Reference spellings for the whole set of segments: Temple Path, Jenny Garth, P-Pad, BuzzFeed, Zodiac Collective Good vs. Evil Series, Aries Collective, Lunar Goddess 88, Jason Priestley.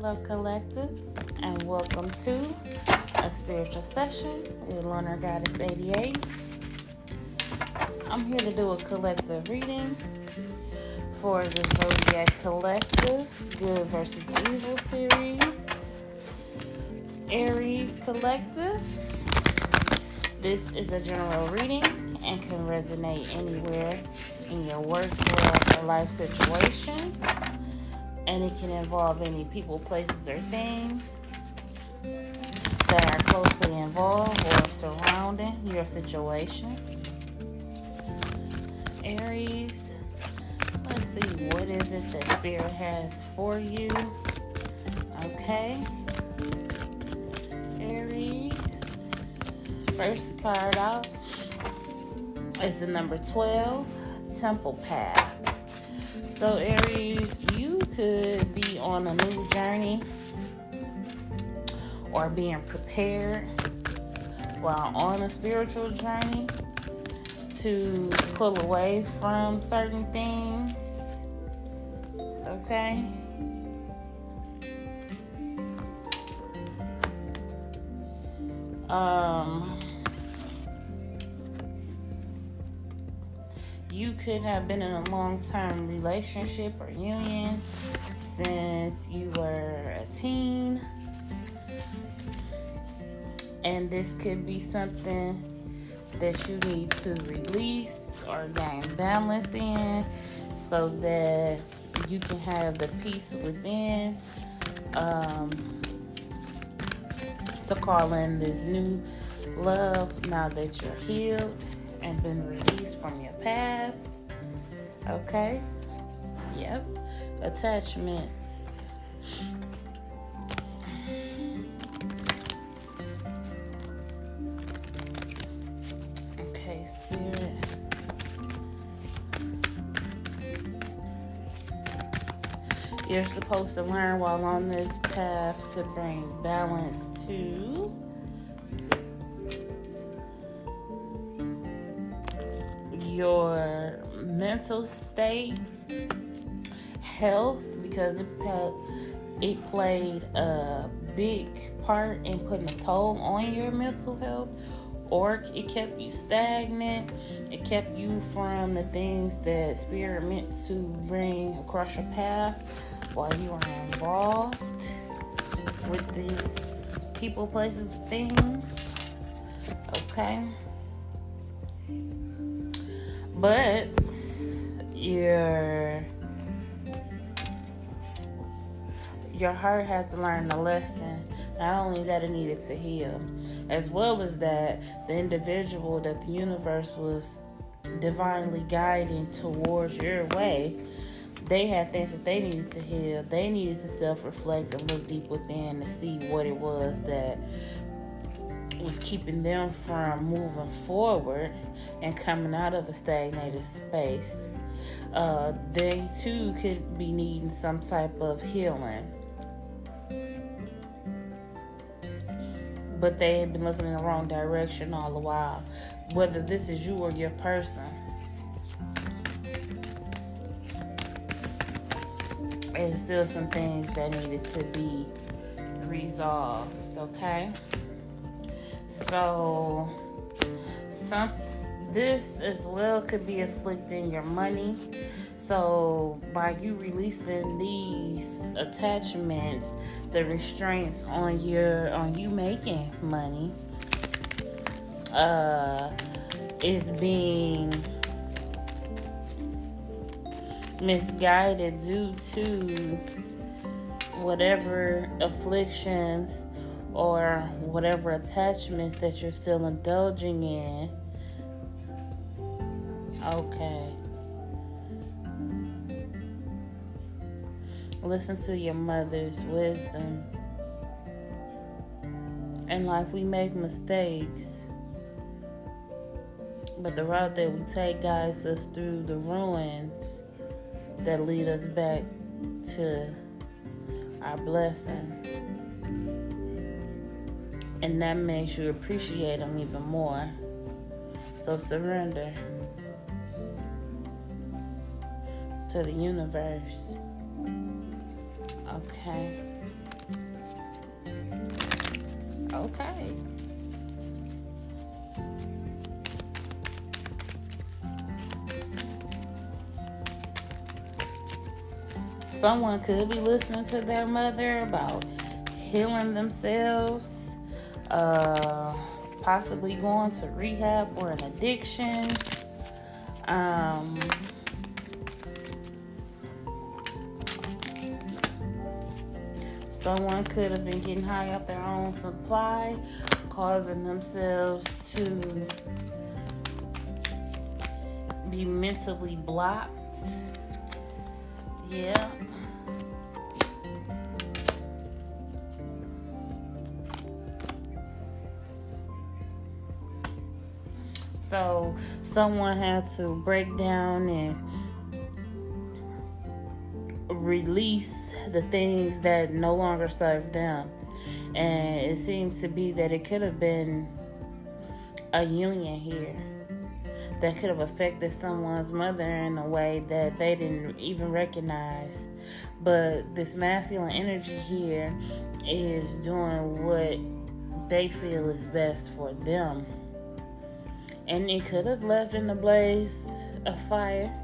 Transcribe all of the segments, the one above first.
Hello Collective, and welcome to a spiritual session with Lunar Goddess 88. I'm here to do a collective reading for the Zodiac Collective Good vs. Evil Series, Aries Collective. This is a general reading and can resonate anywhere in your work, world, or life situations. And it can involve any people, places, or things that are closely involved or surrounding your situation. Aries, let's see, what is it that Spirit has for you? Okay. Aries, first card out is the number 12, Temple Path. So Aries, you could be on a new journey or being prepared while on a spiritual journey to pull away from certain things, okay? You could have been in a long-term relationship or union since you were a teen. And this could be something that you need to release or gain balance in so that you can have the peace within to call in this new love now that you're healed and been released from your past. Okay? Yep. Attachments. Okay, Spirit. You're supposed to learn while on this path to bring balance to your mental state, health, because it played a big part in putting a toll on your mental health, or it kept you stagnant. It kept you from the things that Spirit meant to bring across your path while you were involved with these people, places, things. Okay. But your heart had to learn the lesson, not only that it needed to heal, as well as that the individual that the universe was divinely guiding towards your way, they had things that they needed to heal. They needed to self-reflect and look deep within to see what it was that was keeping them from moving forward and coming out of a stagnated space. They too could be needing some type of healing, but they had been looking in the wrong direction all the while, whether this is you or your person. There's still some things that needed to be resolved, okay? So, this as well could be afflicting your money. So, by you releasing these attachments, the restraints on you making money is being misguided due to whatever afflictions or whatever attachments that you're still indulging in. Okay. Listen to your mother's wisdom. And like, we make mistakes, but the route that we take guides us through the ruins that lead us back to our blessing. And that makes you appreciate them even more. So surrender to the universe. Okay. Okay. Someone could be listening to their mother about healing themselves, possibly going to rehab for an addiction. Someone could have been getting high up their own supply, causing themselves to be mentally blocked. Yeah. So someone had to break down and release the things that no longer serve them. And it seems to be that it could have been a union here that could have affected someone's mother in a way that they didn't even recognize. But this masculine energy here is doing what they feel is best for them. And it could have left in the blaze of fire.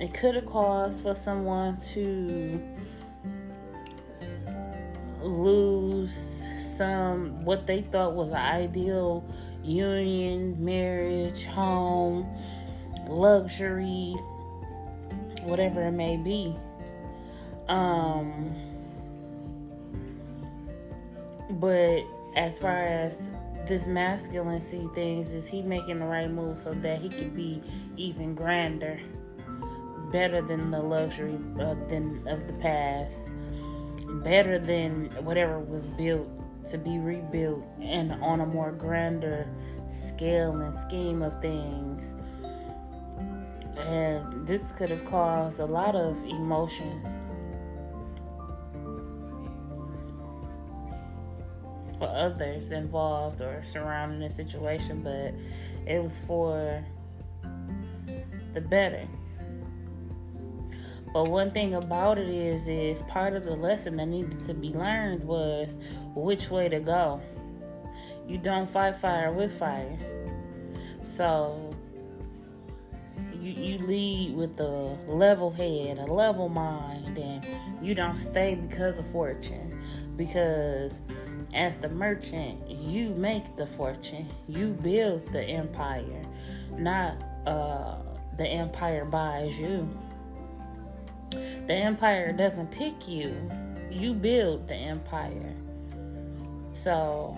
It could have caused for someone to lose some, what they thought was an ideal union, marriage, home, luxury, whatever it may be. But as far as this masculine see things, is he making the right move so that he could be even grander, better than the luxury of the past, better than whatever was built to be rebuilt, and on a more grander scale and scheme of things. And this could have caused a lot of emotion, others involved or surrounding the situation, but it was for the better. But one thing about it is part of the lesson that needed to be learned was which way to go. You don't fight fire with fire. So you lead with a level head, a level mind, and you don't stay because of fortune, because as the merchant, you make the fortune. You build the empire, not the empire buys you. The empire doesn't pick you. You build the empire. So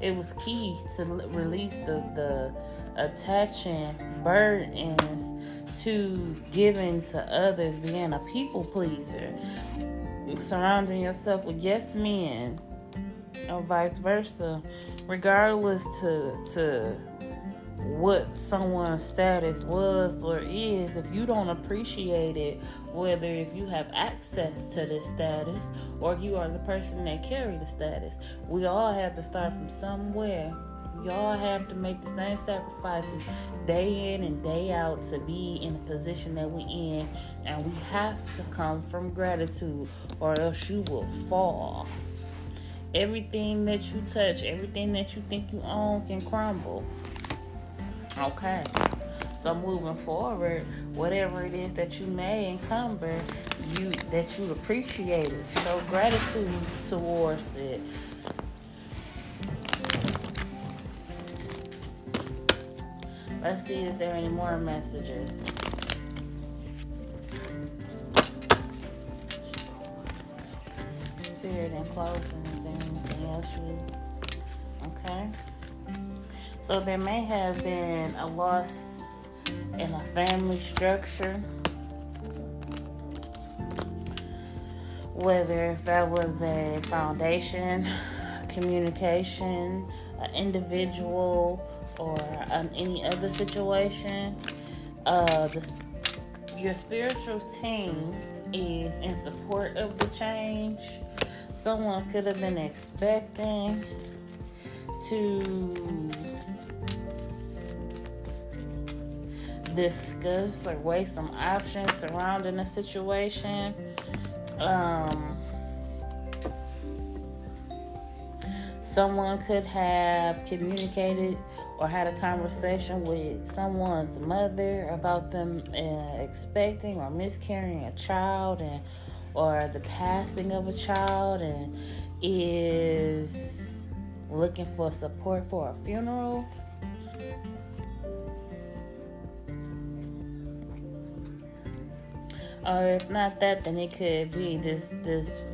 it was key to release the attaching burdens to giving to others, being a people pleaser, surrounding yourself with yes men, or vice versa, regardless to what someone's status was or is. If you don't appreciate it, whether if you have access to this status or you are the person that carry the status, we all have to start from somewhere. Y'all have to make the same sacrifices day in and day out to be in the position that we're in. And we have to come from gratitude, or else you will fall. Everything that you touch, everything that you think you own can crumble. Okay. So moving forward, whatever it is that you may encumber, you appreciate it. Show gratitude towards it. Let's see, is there any more messages? Spirit and closing, is there anything else okay? So there may have been a loss in a family structure. Whether if that was a foundation, communication, an individual, or any other situation, your spiritual team is in support of the change. Someone could have been expecting to discuss or weigh some options surrounding the situation. Someone could have communicated or had a conversation with someone's mother about them expecting or miscarrying a child, and or the passing of a child, and is looking for support for a funeral. Or if not that, then it could be this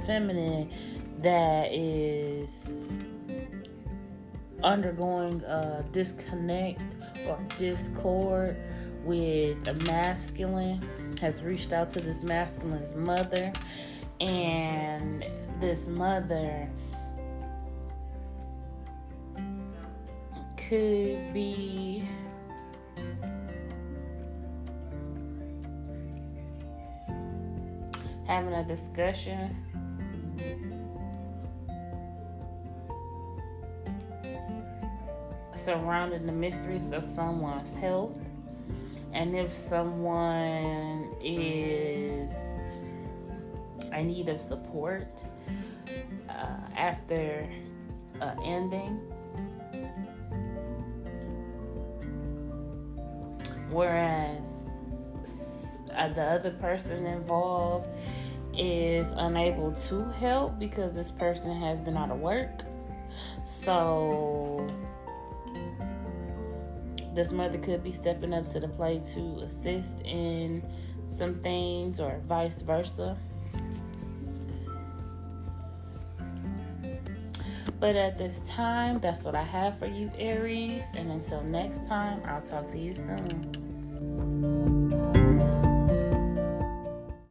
feminine that is undergoing a disconnect or discord with a masculine, has reached out to this masculine's mother, and this mother could be having a discussion surrounding the mysteries of someone's health. And if someone is in need of support after an ending, whereas the other person involved is unable to help because this person has been out of work. So this mother could be stepping up to the plate to assist in some things, or vice versa. But at this time, that's what I have for you, Aries. And until next time, I'll talk to you soon.